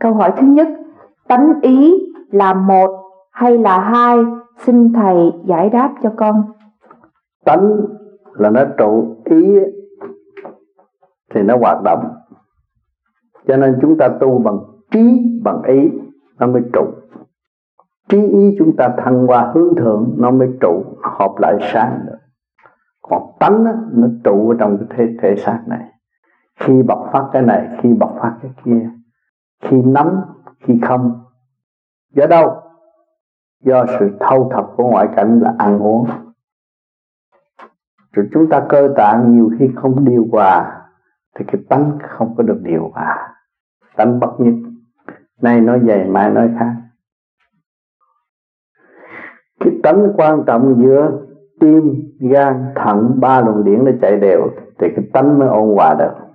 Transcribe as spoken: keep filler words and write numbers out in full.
Câu hỏi thứ nhất, tánh ý là một hay là hai? Xin Thầy giải đáp cho con. Tánh là nó trụ, ý thì nó hoạt động. Cho nên chúng ta tu bằng trí, bằng ý, nó mới trụ. Trí ý chúng ta thăng qua hướng thượng, nó mới trụ, nó hợp lại sáng được. Còn tánh đó, nó trụ ở trong cái thể, thể xác này. Khi bộc phát cái này, khi bộc phát cái kia, khi nắm, khi không. Do đâu? Do sự thâu thập của ngoại cảnh là ăn uống. Rồi chúng ta cơ tạng nhiều khi không điều hòa thì cái tánh không có được điều hòa. Tánh bất nhất, nay nói vậy mai nói khác. Cái tánh quan trọng giữa tim, gan, thận, ba luồng điển để chạy đều thì cái tánh mới ôn hòa được.